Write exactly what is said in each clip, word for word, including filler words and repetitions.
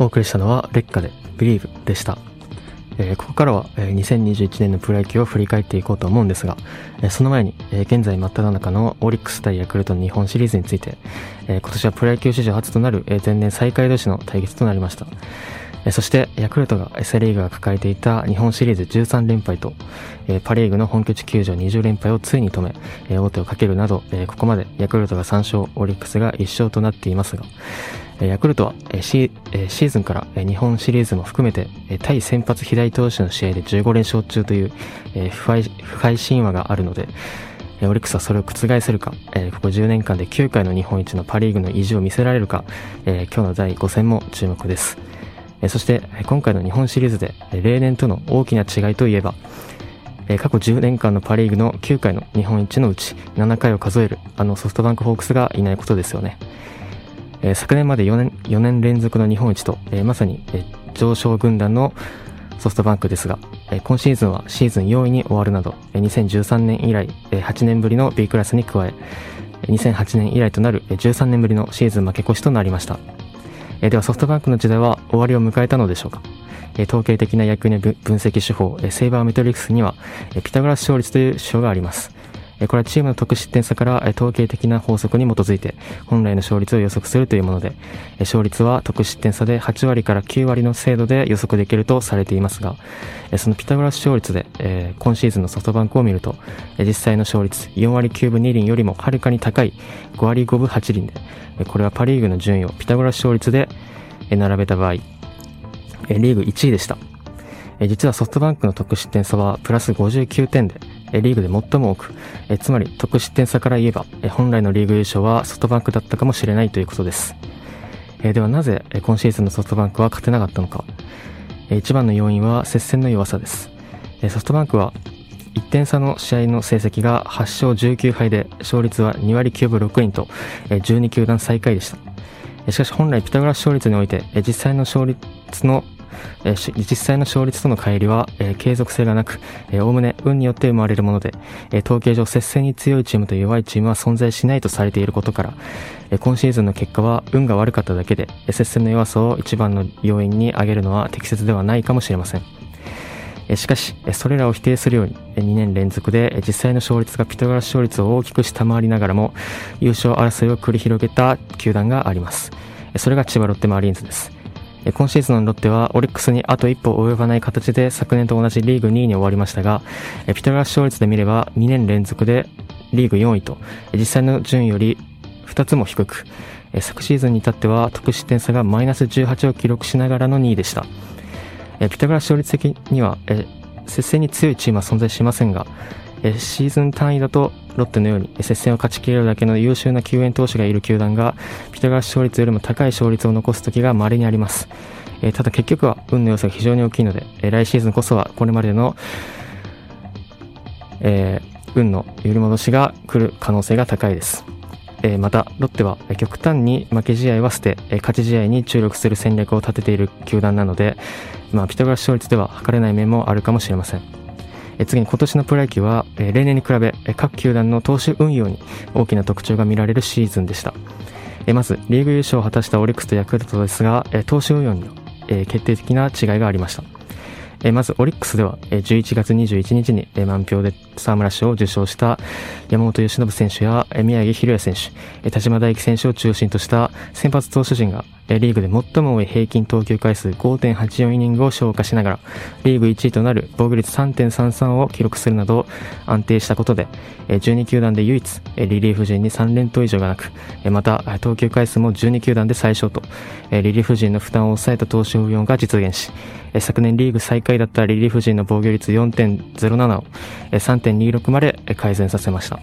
お送りしたのは劣化で Believe でした。えー、ここからはにせんにじゅういちねんのプロ野球を振り返っていこうと思うんですが、その前に現在真っ只中のオリックス対ヤクルトの日本シリーズについて、今年はプロ野球史上初となる前年最下位同士の対決となりました。そしてヤクルトがセリーグが抱えていた日本シリーズじゅうさんれんぱいとパリーグの本拠地球場にじゅうれんぱいをついに止め王手をかけるなど、ここまでヤクルトがさんしょう、オリックスがいっしょうとなっていますが、ヤクルトはシーズンから日本シリーズも含めて対先発肥大投手の試合でじゅうごれんしょう中という不敗、不敗神話があるので、オリックスはそれを覆せるか、ここじゅうねんかんできゅうかいの日本一のパリーグの意地を見せられるか、今日のだいごせんも注目です。そして今回の日本シリーズで例年との大きな違いといえば、過去じゅうねんかんのパリーグのきゅうかいの日本一のうちななかいを数えるあのソフトバンクホークスがいないことですよね。昨年まで4年、4年連続の日本一と、えー、まさに、えー、上昇軍団のソフトバンクですが、えー、今シーズンはシーズンよんいに終わるなど、えー、にせんじゅうさんねん以来、えー、はちねんぶりの B クラスに加え、にせんはちねん以来となる、えー、じゅうさんねんぶりのシーズン負け越しとなりました。えー、ではソフトバンクの時代は終わりを迎えたのでしょうか。えー、統計的な野球の分析手法、えー、セイバーメトリックスには、えー、ピタゴラス勝率という指標があります。これはチームの得失点差から統計的な法則に基づいて本来の勝率を予測するというもので、勝率は得失点差ではちわりからきゅうわりの精度で予測できるとされていますが、そのピタゴラス勝率で今シーズンのソフトバンクを見ると、実際の勝率よんわりきゅうぶにりんよりもはるかに高いごわりごぶはちりんで、これはパリーグの順位をピタゴラス勝率で並べた場合、リーグいちいでした。実はソフトバンクの得失点差はプラスごじゅうきゅうてんでリーグで最も多く、えつまり得失点差から言えば、え本来のリーグ優勝はソフトバンクだったかもしれないということです。えではなぜ今シーズンのソフトバンクは勝てなかったのか。え一番の要因は接戦の弱さです。えソフトバンクはいってんさの試合の成績がはっしょうじゅうきゅうはいで勝率はにわりきゅうぶろくりんと、えじゅうにきゅうだん最下位でした。えしかし本来ピタゴラス勝率において、え実際の勝率のえ実際の勝率との乖離は、えー、継続性がなく、おおむね運によって生まれるもので、えー、統計上接戦に強いチームと弱いチームは存在しないとされていることから、えー、今シーズンの結果は運が悪かっただけで、えー、接戦の弱さを一番の要因に挙げるのは適切ではないかもしれません。えー、しかし、えー、それらを否定するように、えー、にねんれんぞくで、えー、実際の勝率がピタゴラス勝率を大きく下回りながらも優勝争いを繰り広げた球団があります。えー、それが千葉ロッテマリーンズです。今シーズンのロッテはオリックスにあと一歩及ばない形で昨年と同じリーグにいに終わりましたが、ピタゴラス勝率で見ればにねんれんぞくでリーグよんいと実際の順位よりふたつも低く、昨シーズンに至っては得失点差がマイナスじゅうはちを記録しながらのにいでした。ピタゴラス勝率的には接戦に強いチームは存在しませんが、シーズン単位だとロッテのように接戦を勝ち切れるだけの優秀な救援投手がいる球団がピタゴラス勝率よりも高い勝率を残す時が稀にあります。えー、ただ結局は運の要素が非常に大きいので、えー、来シーズンこそはこれまでの、えー、運の揺り戻しが来る可能性が高いです。えー、またロッテは極端に負け試合は捨て、えー、勝ち試合に注力する戦略を立てている球団なので、まあ、ピタゴラス勝率では測れない面もあるかもしれません。次に今年のプロ野球は例年に比べ各球団の投手運用に大きな特徴が見られるシーズンでした。まずリーグ優勝を果たしたオリックスとヤクルトですが、投手運用に決定的な違いがありました。まずオリックスではじゅういちがつにじゅういちにちに満票で沢村賞を受賞した山本由伸選手や宮城大弥選手、田島大輝選手を中心とした先発投手陣がリーグで最も多い平均投球回数 ごてんはちよんイニングを消化しながらリーグいちいとなる防御率 さんてんさんさん を記録するなど安定したことで、じゅうにきゅうだんで唯一リリーフ陣にさんれんとう以上がなく、また投球回数もじゅうにきゅうだんで最小とリリーフ陣の負担を抑えた投手運用が実現し、昨年リーグ最下位だったリリーフ陣の防御率 よんてんぜろなな を さんてんにろく まで改善させました。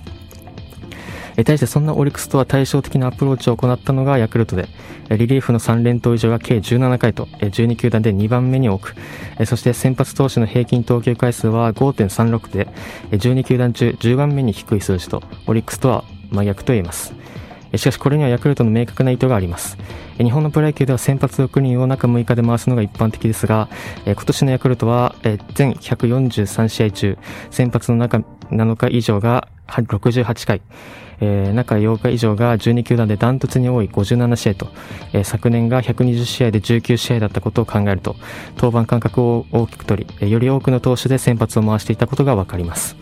対してそんなオリックスとは対照的なアプローチを行ったのがヤクルトで、リリーフのさんれんとう以上が計じゅうななかいとじゅうにきゅうだんでにばんめに多く、そして先発投手の平均投球回数は ごてんさんろく でじゅうにきゅうだん中じゅうばんめに低い数字とオリックスとは真逆と言えます。しかしこれにはヤクルトの明確な意図があります。日本のプロ野球では先発ろくにんを中むいかで回すのが一般的ですが、今年のヤクルトは全ひゃくよんじゅうさんしあい中先発の中なのか以上がろくじゅうはちかい、えー、中ようか以上がじゅうにきゅうだんでダントツに多いごじゅうなな試合と、えー、昨年がひゃくにじゅう試合でじゅうきゅう試合だったことを考えると、登板間隔を大きく取り、より多くの投手で先発を回していたことが分かります。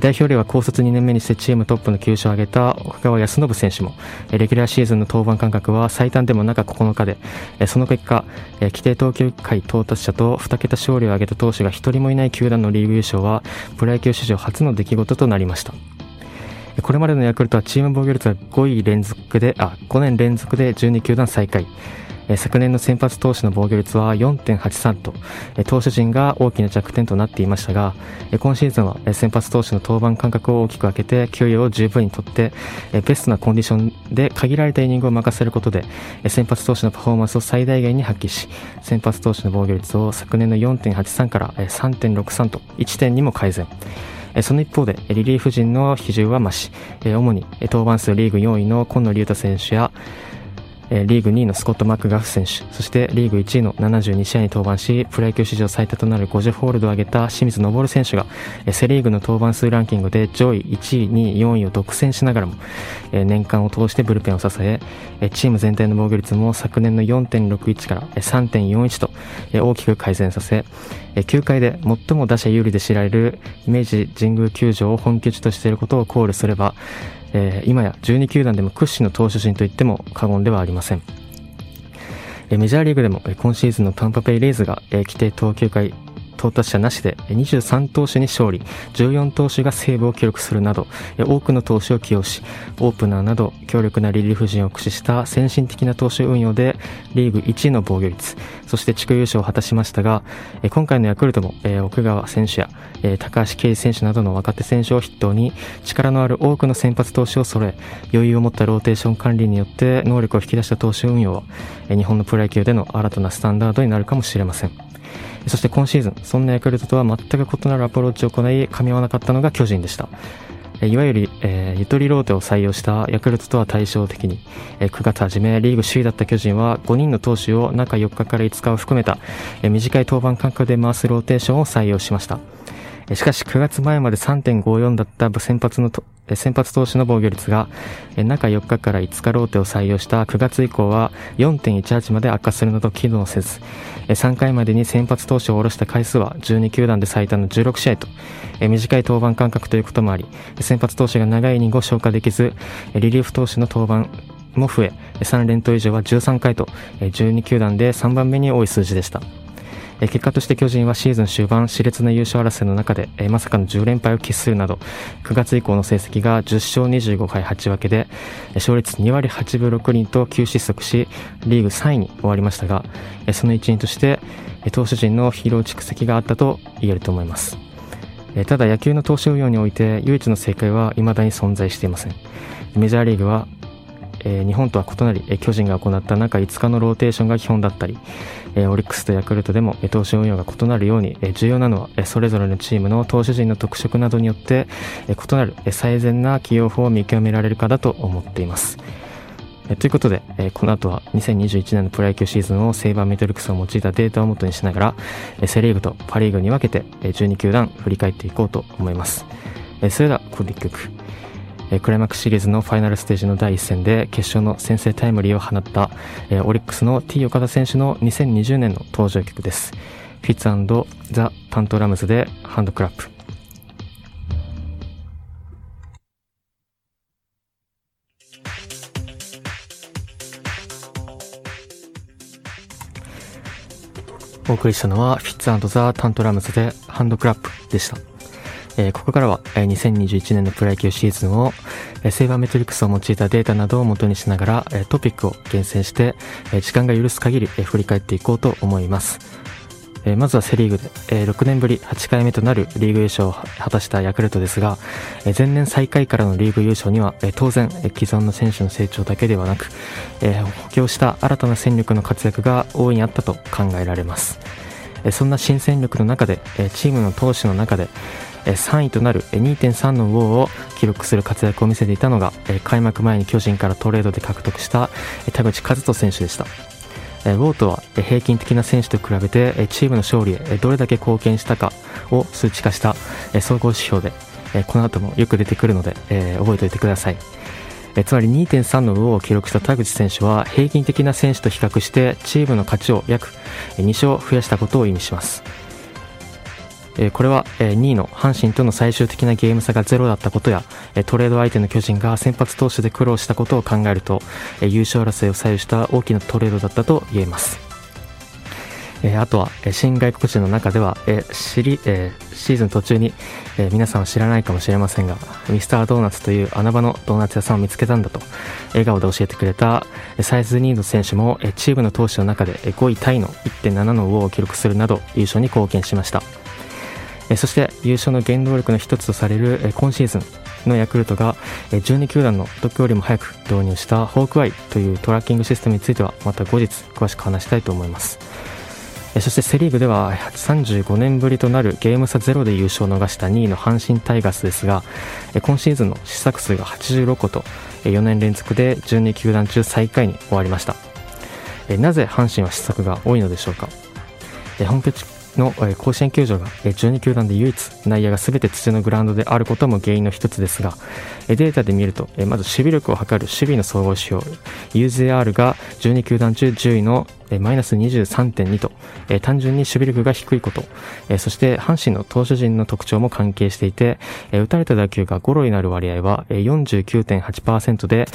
代表例は高卒にねんめにしてチームトップのきゅうしょうを挙げた奥川康信選手も、レギュラーシーズンの登板間隔は最短でも中ここのかで、その結果、規定投球回到達者とにけた勝利を挙げた投手がひとりもいない球団のリーグ優勝は、プロ野球史上初の出来事となりました。これまでのヤクルトはチーム防御率がごいれんぞくで、あ、ごねんれんぞくでじゅうにきゅうだん最下位。昨年の先発投手の防御率は よんてんはちさん と投手陣が大きな弱点となっていましたが、今シーズンは先発投手の登板間隔を大きく空けて休養を十分にとって、ベストなコンディションで限られたイニングを任せることで先発投手のパフォーマンスを最大限に発揮し、先発投手の防御率を昨年の よんてんはちさん から さんてんろくさん と いってんに も改善。その一方でリリーフ陣の比重は増し、主に登板数リーグよんいの今野龍太選手やリーグにいのスコット・マクガフ選手、そしてリーグいちいのななじゅうに試合に登板し、プロ野球史上最多となるごじゅうホールドを挙げた清水昇選手が、セ・リーグの登板数ランキングで上位いちい、にい、よんいを独占しながらも、年間を通してブルペンを支え、チーム全体の防御率も昨年の よんてんろくいち から さんてんよんいち と大きく改善させ、きゅうかいで最も打者有利で知られる明治神宮球場を本拠地としていることを考慮すれば、えー、今やじゅうにきゅうだんでも屈指の投手陣といっても過言ではありません。えー、メジャーリーグでも、えー、今シーズンのタンパペイレイズが、えー、規定投球回到達者なしでにじゅうさんとうしゅに勝利、じゅうよんとうしがセーブを記録するなど、多くの投手を起用し、オープナーなど強力なリリーフ陣を駆使した先進的な投手運用でリーグいちいの防御率、そして地区優勝を果たしましたが、今回のヤクルトも奥川選手や高橋奎二選手などの若手選手を筆頭に力のある多くの先発投手を揃え、余裕を持ったローテーション管理によって能力を引き出した投手運用は日本のプロ野球での新たなスタンダードになるかもしれません。そして今シーズン、そんなヤクルトとは全く異なるアプローチを行い、噛み合わなかったのが巨人でした。いわゆる、えー、ゆとりローテを採用したヤクルトとは対照的に、えー、くがつ初めリーグ首位だった巨人はごにんの投手を中よっかからいつかを含めた、えー、短い登板間隔で回すローテーションを採用しました。しかしくがつまえまで さんてんごよん だった先発のと先発投手の防御率が中よっかからいつかローテを採用したくがつ以降は よんてんいちはち まで悪化するなど機能せず、さんかいまでに先発投手を下ろした回数はじゅうにきゅうだんで最多のじゅうろく試合と短い登板間隔ということもあり、先発投手が長いイニングを消化できず、リリーフ投手の登板も増え、さん連投以上はじゅうさんかいとじゅうにきゅうだんでさんばんめに多い数字でした。結果として巨人はシーズン終盤、熾烈な優勝争いの中でまさかのじゅう連敗を喫するなど、くがつ以降の成績がじゅっしょうにじゅうごはいはちぶんけで勝率にわりはちぶろくりんと急失速し、リーグさんいに終わりましたが、その一因として投手陣の疲労蓄積があったと言えると思います。ただ野球の投手運用において唯一の正解は未だに存在していません。メジャーリーグは日本とは異なり、巨人が行った中いつかのローテーションが基本だったり、オリックスとヤクルトでも投手運用が異なるように、重要なのはそれぞれのチームの投手陣の特色などによって異なる最善な起用法を見極められるかだと思っています。ということで、この後はにせんにじゅういちねんのプロ野球シーズンをセイバーメトリクスを用いたデータを元にしながら、セリーグとパリーグに分けてじゅうにきゅうだん振り返っていこうと思います。それではここでいっきょく、クライマックスシリーズのファイナルステージのだいいっせんで決勝の先制タイムリーを放ったオリックスの T 岡田選手のにせんにじゅうねんの登場曲です。フィッツ&ザ・パントラムズでハンドクラップ。お送りしたのはフィッツ&ザ・パントラムズでハンドクラップでした。えー、ここからは、えー、にせんにじゅういちねんのプロ野球シーズンを、えー、セイバーメトリックスを用いたデータなどを元にしながら、えー、トピックを厳選して、えー、時間が許す限り、えー、振り返っていこうと思います。えー、まずはセリーグで、えー、ろくねんぶりはちかいめとなるリーグ優勝を果たしたヤクルトですが、えー、前年最下位からのリーグ優勝には、えー、当然、えー、既存の選手の成長だけではなく、えー、補強した新たな戦力の活躍が大いにあったと考えられます。えー、そんな新戦力の中で、えー、チームの投手の中で、さんいとなる にてんさん のウォーを記録する活躍を見せていたのが、開幕前に巨人からトレードで獲得した田口和人選手でした。ウォーとは平均的な選手と比べてチームの勝利へどれだけ貢献したかを数値化した総合指標で、えー、この後もよく出てくるので、えー、覚えておいてください。えー、つまり にてんさん の魚を記録した田口選手は平均的な選手と比較してチームの勝ちを約に勝増やしたことを意味します。えー、これはにいの阪神との最終的なゲーム差がゼロだったことやトレード相手の巨人が先発投手で苦労したことを考えると優勝争いを左右した大きなトレードだったと言えます。えー、あとは新外国人の中では、えー知りえー、シーズン途中に、えー、皆さんは知らないかもしれませんがミスタードーナツという穴場のドーナツ屋さんを見つけたんだと笑顔で教えてくれたサイズにの選手もチームの投手の中でごいタイの いってんなな のウォーを記録するなど優勝に貢献しました。えー、そして優勝の原動力の一つとされる、えー、今シーズンのヤクルトがじゅうに球団のどこよりも早く導入したホークアイというトラッキングシステムについてはまた後日詳しく話したいと思います。そしてセリーグではさんじゅうごねんぶりとなるゲーム差ゼロで優勝を逃したにいの阪神タイガースですが今シーズンの失策数がはちじゅうろっことよねん連続でじゅうに球団中最下位に終わりました。なぜ阪神は失策が多いのでしょうか。本拠地の甲子園球場がじゅうに球団で唯一内野が全て土のグラウンドであることも原因の一つですがデータで見るとまず守備力を測る守備の総合指標 ユーゼットアール がじゅうに球団中じゅういのマイナス にじゅうさんてんに と単純に守備力が低いことそして阪神の投手陣の特徴も関係していて打たれた打球がゴロになる割合は よんじゅうきゅうてんはちパーセント で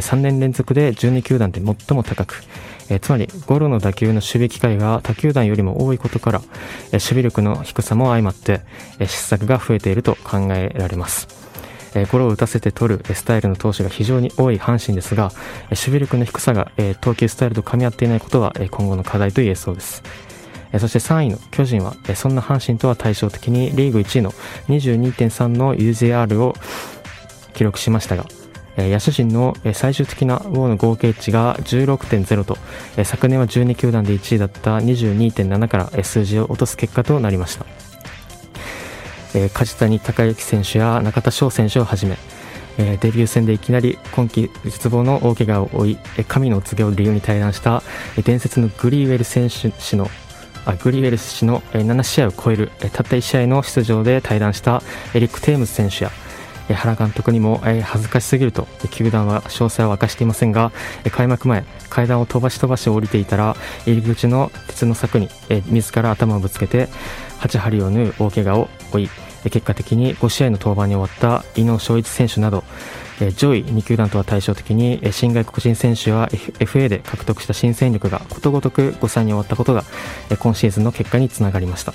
さんねん連続でじゅうに球団で最も高くえつまりゴロの打球の守備機会が他球団よりも多いことから守備力の低さも相まって失策が増えていると考えられます。ゴロを打たせて取るスタイルの投手が非常に多い阪神ですが守備力の低さが投球スタイルと噛み合っていないことは今後の課題と言えそうです。そしてさんいの巨人はそんな阪神とは対照的にリーグいちいの にじゅうにてんさん の ユーゼットアール を記録しましたが野手陣の最終的なウォーの合計値が じゅうろくてんゼロ と昨年はじゅうに球団でいちいだった にじゅうにてんなな から数字を落とす結果となりました。梶谷隆之選手や中田翔選手をはじめデビュー戦でいきなり今季絶望の大怪我を負い神のお告げを理由に退団した伝説のグリーウェル選手氏のグリーウェル氏のなな試合を超えるたったいち試合の出場で退団したエリック・テームズ選手や原監督にも恥ずかしすぎると球団は詳細を明かしていませんが開幕前階段を飛ばし飛ばし降りていたら入り口の鉄の柵に自ら頭をぶつけてはち針を縫う大怪我を負い結果的にご試合の登板に終わった井納翔一選手など上位に球団とは対照的に新外国人選手や エフエー で獲得した新戦力がことごとくごさいに終わったことが今シーズンの結果につながりました。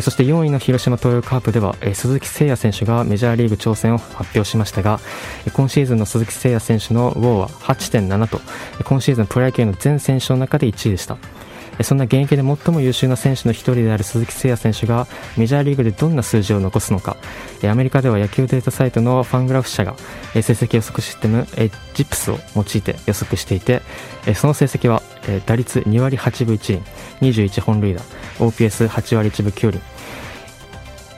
そしてよんいの広島東洋カープでは鈴木誠也選手がメジャーリーグ挑戦を発表しましたが今シーズンの鈴木誠也選手のウォーは はちてんなな と今シーズンプロ野球の全選手の中でいちいでした。そんな現役で最も優秀な選手の一人である鈴木誠也選手がメジャーリーグでどんな数字を残すのかアメリカでは野球データサイトのファングラフ社が成績予測システム ジップス を用いて予測していてその成績は打率にわりはちぶいちりんにじゅういちほんるいだ オーピーエスはちわりいちぶきゅう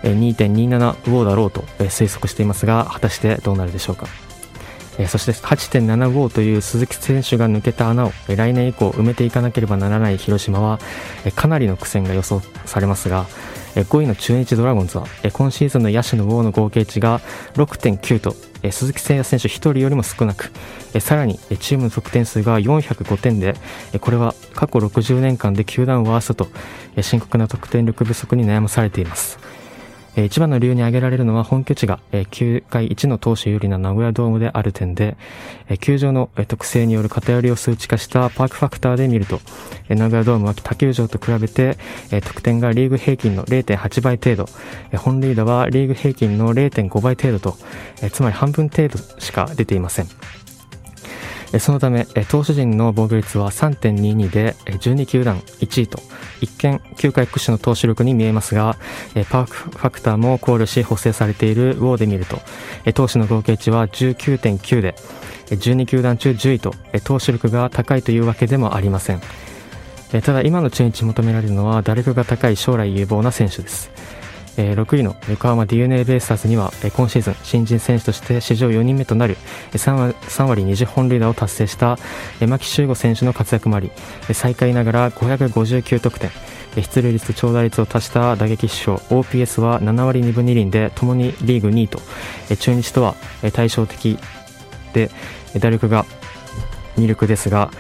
りん にてんになな ウォーだろうと推測していますが果たしてどうなるでしょうか。そして はちてんなな ウォーという鈴木選手が抜けた穴を来年以降埋めていかなければならない広島はかなりの苦戦が予想されますがごいの中日ドラゴンズは今シーズンの野手のウォーの合計値が ろくてんきゅう と鈴木誠也選手ひとりよりも少なくさらにチームの得点数がよんひゃくごてんでこれは過去ろくじゅうねんかんで球団ワーストと深刻な得点力不足に悩まされています。一番の理由に挙げられるのは本拠地がきゅうかいいちの投手有利な名古屋ドームである点で球場の特性による偏りを数値化したパークファクターで見ると名古屋ドームは他球場と比べて得点がリーグ平均の れいてんはちばい程度本塁打はリーグ平均の れいてんごばい程度とつまり半分程度しか出ていません。そのため投手陣の防御率は さんてんにに でじゅうに球団いちいと一見球界屈指の投手力に見えますがパークファクターも考慮し補正されているウォーで見ると投手の合計値は じゅうきゅうてんきゅう でじゅうに球団中じゅういと投手力が高いというわけでもありません。ただ今の中日求められるのは打力が高い将来有望な選手です。ろくいの横浜 ディーエヌエー ベイスターズには今シーズン新人選手として史上よにんめとなるさんわりにじゅっぽんるいだを達成した牧秀悟選手の活躍もあり、最下位ながらごひゃくごじゅうきゅうとくてん、出塁率と長打率を足した打撃指標 オーピーエス はななわりにぶにりんで、ともにリーグにいと中日とは対照的で、打力がに力ですが、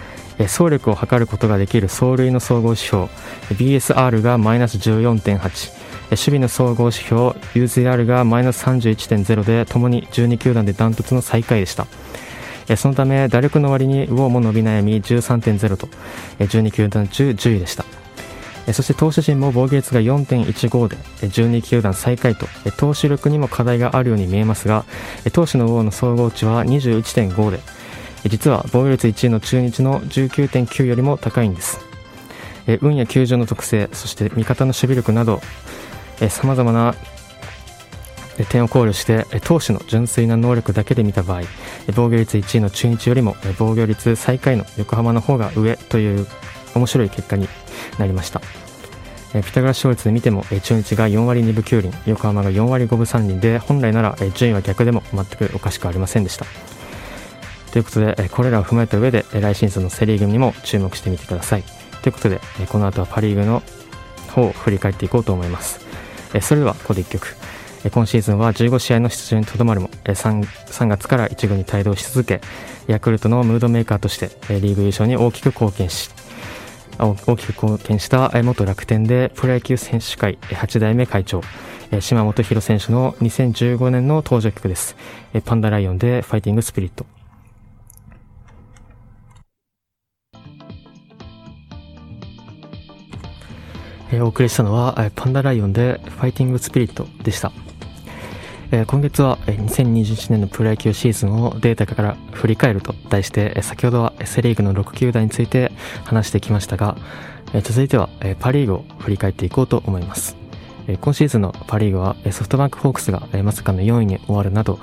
総力を測ることができる走塁の総合指標 ビーエスアール がマイナスじゅうよんてんはち、守備の総合指標 ユーゼットアール がマイナスさんじゅういちてんゼロ で、ともにじゅうにきゅうだんでダントツの最下位でした。そのため打力の割にウォーも伸び悩み じゅうさんてんゼロ とじゅうにきゅうだんちゅうじゅういでした。そして投手陣も防御率が よんてんいちご でじゅうにきゅうだん最下位と、投手力にも課題があるように見えますが、投手のウォーの総合値は にじゅういちてんご で、実は防御率いちいの中日の じゅうきゅうてんきゅう よりも高いんです。運や球場の特性、そして味方の守備力などさまざまな点を考慮して投手の純粋な能力だけで見た場合、防御率いちいの中日よりも防御率最下位の横浜の方が上という面白い結果になりました。ピタゴラス勝率で見ても中日がよんわりにぶきゅうりん、横浜がよんわりごぶさんりんで、本来なら順位は逆でも全くおかしくありませんでした。ということで、これらを踏まえた上で来シーズンのセリーグにも注目してみてください。ということで、この後はパリーグの方を振り返っていこうと思います。それではここでいっきょく。今シーズンはじゅうごしあいの出場にとどまるも 3, 3月からいち軍に帯同し続け、ヤクルトのムードメーカーとしてリーグ優勝に大きく貢献し大きく貢献した元楽天でプロ野球選手会はちだいめ会長島本宏選手のにせんじゅうごねんの登場曲です。パンダライオンでファイティングスピリット。お送りしたのはパンダライオンでファイティングスピリットでした。今月はにせんにじゅういちねんのプロ野球シーズンをデータから振り返ると題して、先ほどはセリーグのろくきゅうだんについて話してきましたが、続いてはパリーグを振り返っていこうと思います。今シーズンのパリーグはソフトバンクホークスがまさかのよんいに終わるなど、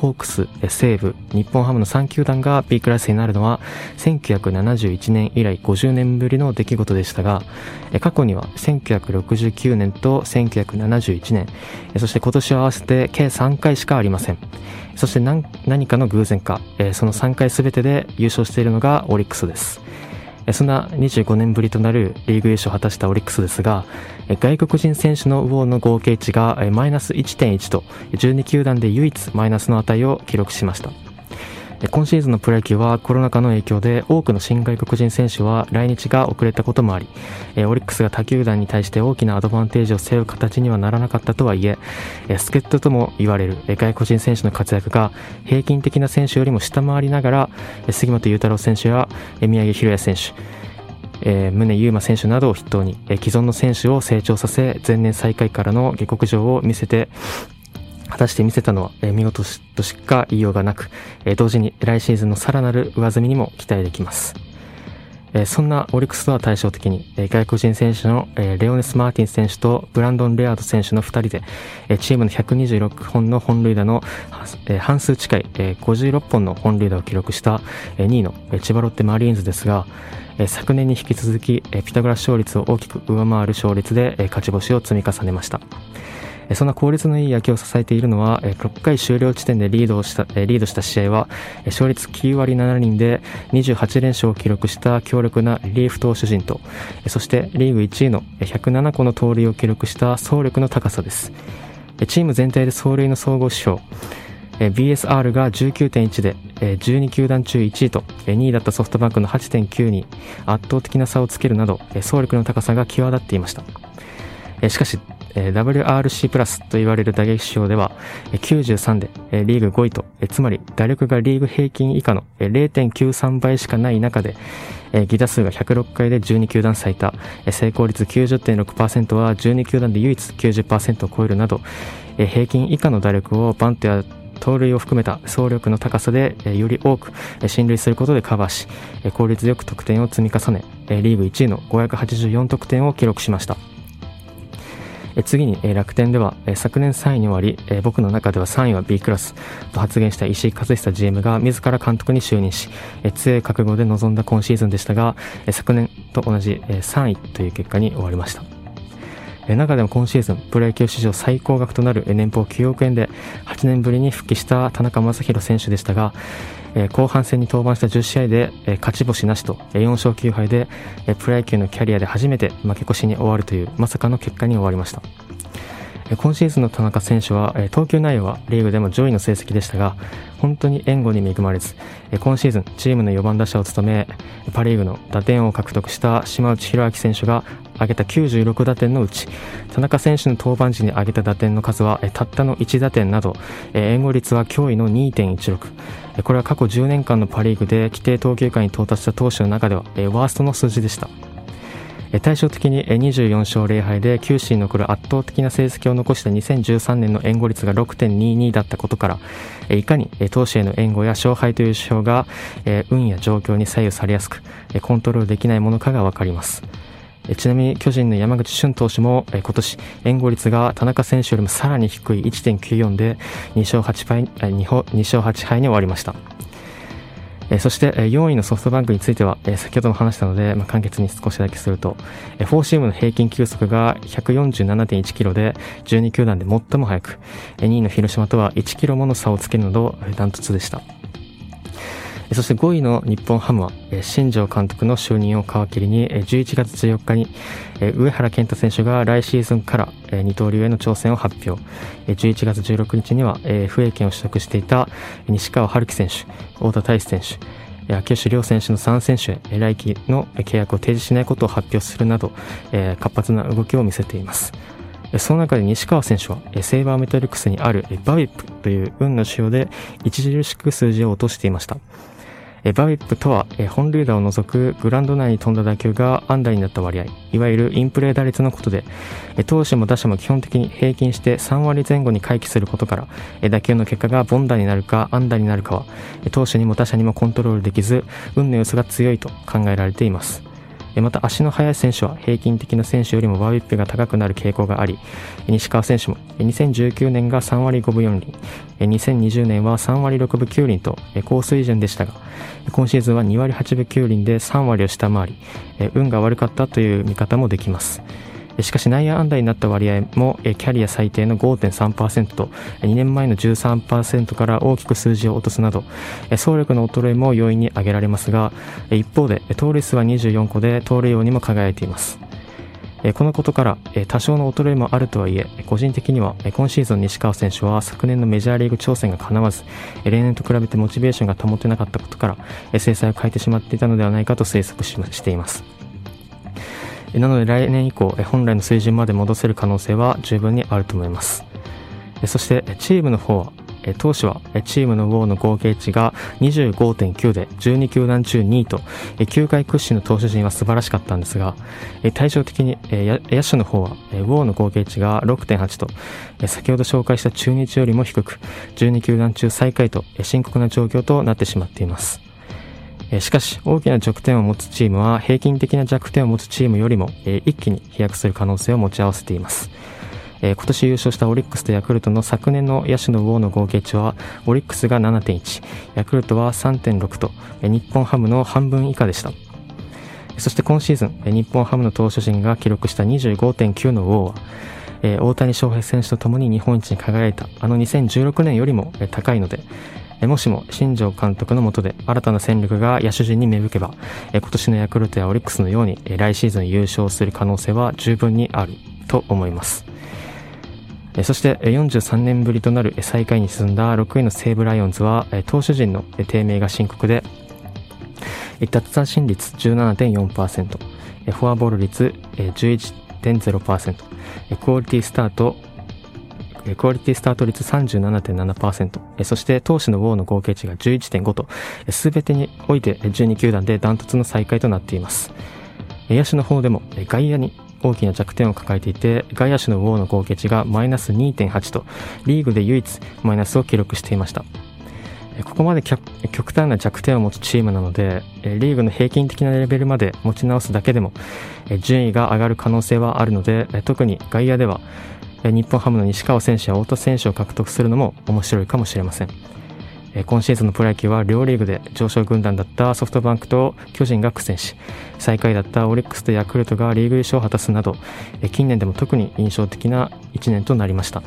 ホークス、西武、日本ハムのさんきゅうだんが B クラスになるのはせんきゅうひゃくななじゅういちねん以来ごじゅうねんぶりの出来事でしたが、過去にはせんきゅうひゃくろくじゅうきゅうねんとせんきゅうひゃくななじゅういちねん、そして今年を合わせて計さんかいしかありません。そして 何, 何かの偶然か、そのさんかい全てで優勝しているのがオリックスです。そんなにじゅうごねんぶりとなるリーグ優勝を果たしたオリックスですが、外国人選手のウォーの合計値がマイナスいちてんいちとじゅうにきゅうだんで唯一マイナスの値を記録しました。今シーズンのプロ野球はコロナ禍の影響で多くの新外国人選手は来日が遅れたこともあり、オリックスが他球団に対して大きなアドバンテージを背負う形にはならなかったとはいえ、助っ人とも言われる外国人選手の活躍が平均的な選手よりも下回りながら、杉本裕太郎選手や宮城大弥選手、宗佑磨選手などを筆頭に既存の選手を成長させ、前年最下位からの下克上を見せて果たして見せたのは見事としか言いようがなく、同時に来シーズンのさらなる上積みにも期待できます。そんなオリックスとは対照的に、外国人選手のレオネス・マーティン選手とブランドン・レアード選手のふたりでチームのひゃくにじゅうろくほんの本塁打の半数近いごじゅうろっぽんの本塁打を記録したにいの千葉ロッテマリーンズですが、昨年に引き続きピタゴラス勝率を大きく上回る勝率で勝ち星を積み重ねました。そんな効率のいい野球を支えているのは、ろっかい終了地点でリードした、リードした試合は勝率きゅうわりななりんでにじゅうはちれんしょうを記録した強力なリリーフ投手陣と、そしてリーグいちいのひゃくななこの盗塁を記録した総力の高さです。チーム全体で走塁の総合指標 ビーエスアール が じゅうきゅうてんいち でじゅうにきゅうだんちゅういちいと、にいだったソフトバンクの はちてんきゅう に圧倒的な差をつけるなど、総力の高さが際立っていました。しかしダブリューアールシー プラスと言われる打撃指標ではきゅうじゅうさんでリーグごいと、つまり打力がリーグ平均以下の れいてんきゅうさんばいしかない中で、犠打数がひゃくろっかいでじゅうにきゅうだん最多、成功率 きゅうじゅってんろくパーセント はじゅうにきゅうだんで唯一 きゅうじゅっパーセント を超えるなど、平均以下の打力をバントや盗塁を含めた総力の高さでより多く進塁することでカバーし、効率よく得点を積み重ね、リーグいちいのごひゃくはちじゅうよんとくてんを記録しました。次に楽天では昨年さんいに終わり、僕の中ではさんいは B クラスと発言した石井和久 ジーエム が自ら監督に就任し、強い覚悟で臨んだ今シーズンでしたが、昨年と同じさんいという結果に終わりました。え中でも今シーズンプロ野球史上最高額となる年俸きゅうおくえんではちねんぶりに復帰した田中将大選手でしたが、え後半戦に登板したじゅっしあいでえ勝ち星なしとよんしょうきゅうはいでえプロ野球のキャリアで初めて負け越しに終わるというまさかの結果に終わりました。今シーズンの田中選手は投球内容はリーグでも上位の成績でしたが、本当に援護に恵まれず、今シーズンチームのよんばん打者を務めパ・リーグの打点王を獲得した島内宏明選手が挙げたきゅうじゅうろくだてんのうち、田中選手の登板時に挙げた打点の数はたったのいちだてんなど、援護率は驚異の にてんいちろく、 これは過去じゅうねんかんのパ・リーグで規定投球回に到達した投手の中ではワーストの数字でした。対照的ににじゅうよんしょうぜろはいで球史に残る圧倒的な成績を残したにせんじゅうさんねんの援護率が ろくてんにに だったことから、いかに投手への援護や勝敗という指標が運や状況に左右されやすくコントロールできないものかが分かります。ちなみに巨人の山口俊投手も今年援護率が田中選手よりもさらに低い いちてんきゅうよん でにしょうはちはいに終わりました。そしてよんいのソフトバンクについては先ほども話したので、まあ、簡潔に少しだけすると、フォーシームの平均球速が ひゃくよんじゅうななてんいちキロでじゅうにきゅうだんで最も速く、にいの広島とはいちキロもの差をつけるなどダントツでした。そしてごいの日本ハムは新庄監督の就任を皮切りにじゅういちがつじゅうよっかに上原健太選手が来シーズンから二刀流への挑戦を発表、じゅういちがつじゅうろくにちには エフエー 権を取得していた西川遥輝選手、太田大志選手、秋吉亮選手のさんせんしゅへ来期の契約を提示しないことを発表するなど活発な動きを見せています。その中で西川選手はセイバーメトリックスにあるバビップという運の指標で著しく数字を落としていました。バビップとは本塁打を除くグラウンド内に飛んだ打球が安打になった割合、いわゆるインプレー打率のことで、投手も打者も基本的に平均してさんわりぜん後に回帰することから、打球の結果が凡打になるか安打になるかは投手にも打者にもコントロールできず、運の要素が強いと考えられています。また足の速い選手は平均的な選手よりもバビップが高くなる傾向があり、西川選手もにせんじゅうきゅうねんがさんわりごぶよんりん、にせんにじゅうねんはさんわりろくぶきゅうりんと高水準でしたが、今シーズンはにわりはちぶきゅうりんでさんわりを下回り、運が悪かったという見方もできます。しかし内野安打になった割合もキャリア最低の ごてんさんパーセント とにねんまえの じゅうさんパーセント から大きく数字を落とすなど、総力の衰えも要因に挙げられますが、一方で盗塁数はにじゅうよんこで盗塁王にも輝いています。このことから多少の衰えもあるとはいえ、個人的には今シーズン西川選手は昨年のメジャーリーグ挑戦が叶わず、例年と比べてモチベーションが保てなかったことから制裁を変えてしまっていたのではないかと推測しています。なので来年以降本来の水準まで戻せる可能性は十分にあると思います。そしてチームの方は、投手はチームのウォーの合計値が にじゅうごてんきゅう でじゅうにきゅうだんちゅうにいと球界屈指の投手陣は素晴らしかったんですが、対照的に野手の方はウォーの合計値が ろくてんはち と先ほど紹介した中日よりも低く、じゅうにきゅうだんちゅうさいかいと深刻な状況となってしまっています。しかし大きな弱点を持つチームは平均的な弱点を持つチームよりも一気に飛躍する可能性を持ち合わせています。今年優勝したオリックスとヤクルトの昨年の野手のウォーの合計値はオリックスが ななてんいち、 ヤクルトは さんてんろく と日本ハムの半分以下でした。そして今シーズン日本ハムの投手陣が記録した にじゅうごてんきゅう のウォーは大谷翔平選手とともに日本一に輝いたあのにせんじゅうろくねんよりも高いので、もしも新庄監督の下で新たな戦力が野手陣に芽吹けば、今年のヤクルトやオリックスのように来シーズン優勝する可能性は十分にあると思います。そしてよんじゅうさんねんぶりとなる最下位に進んだろくいの西武ライオンズは投手陣の低迷が深刻で、奪三振率 じゅうななてんよんパーセント、 フォアボール率 じゅういちてんぜろパーセント、 クオリティスタートクオリティスタート率 さんじゅうななてんななパーセント、 そして投手のウォーの合計値が じゅういちてんご と全てにおいてじゅうにきゅうだんでダントツの最下位となっています。野手の方でも外野に大きな弱点を抱えていて、外野手のウォーの合計値がマイナス にてんはち とリーグで唯一マイナスを記録していました。ここまで極端な弱点を持つチームなので、リーグの平均的なレベルまで持ち直すだけでも順位が上がる可能性はあるので、特に外野では日本ハムの西川選手や太田選手を獲得するのも面白いかもしれません。今シーズンのプロ野球は両リーグで上昇軍団だったソフトバンクと巨人が苦戦し、最下位だったオリックスとヤクルトがリーグ優勝を果たすなど、近年でも特に印象的ないちねんとなりました。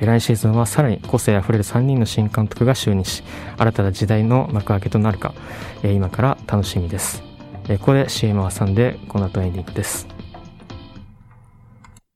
来シーズンはさらに個性あふれるさんにんの新監督が就任し、新たな時代の幕開けとなるか今から楽しみです。ここで シーエム を挟んで、この後エンディングです。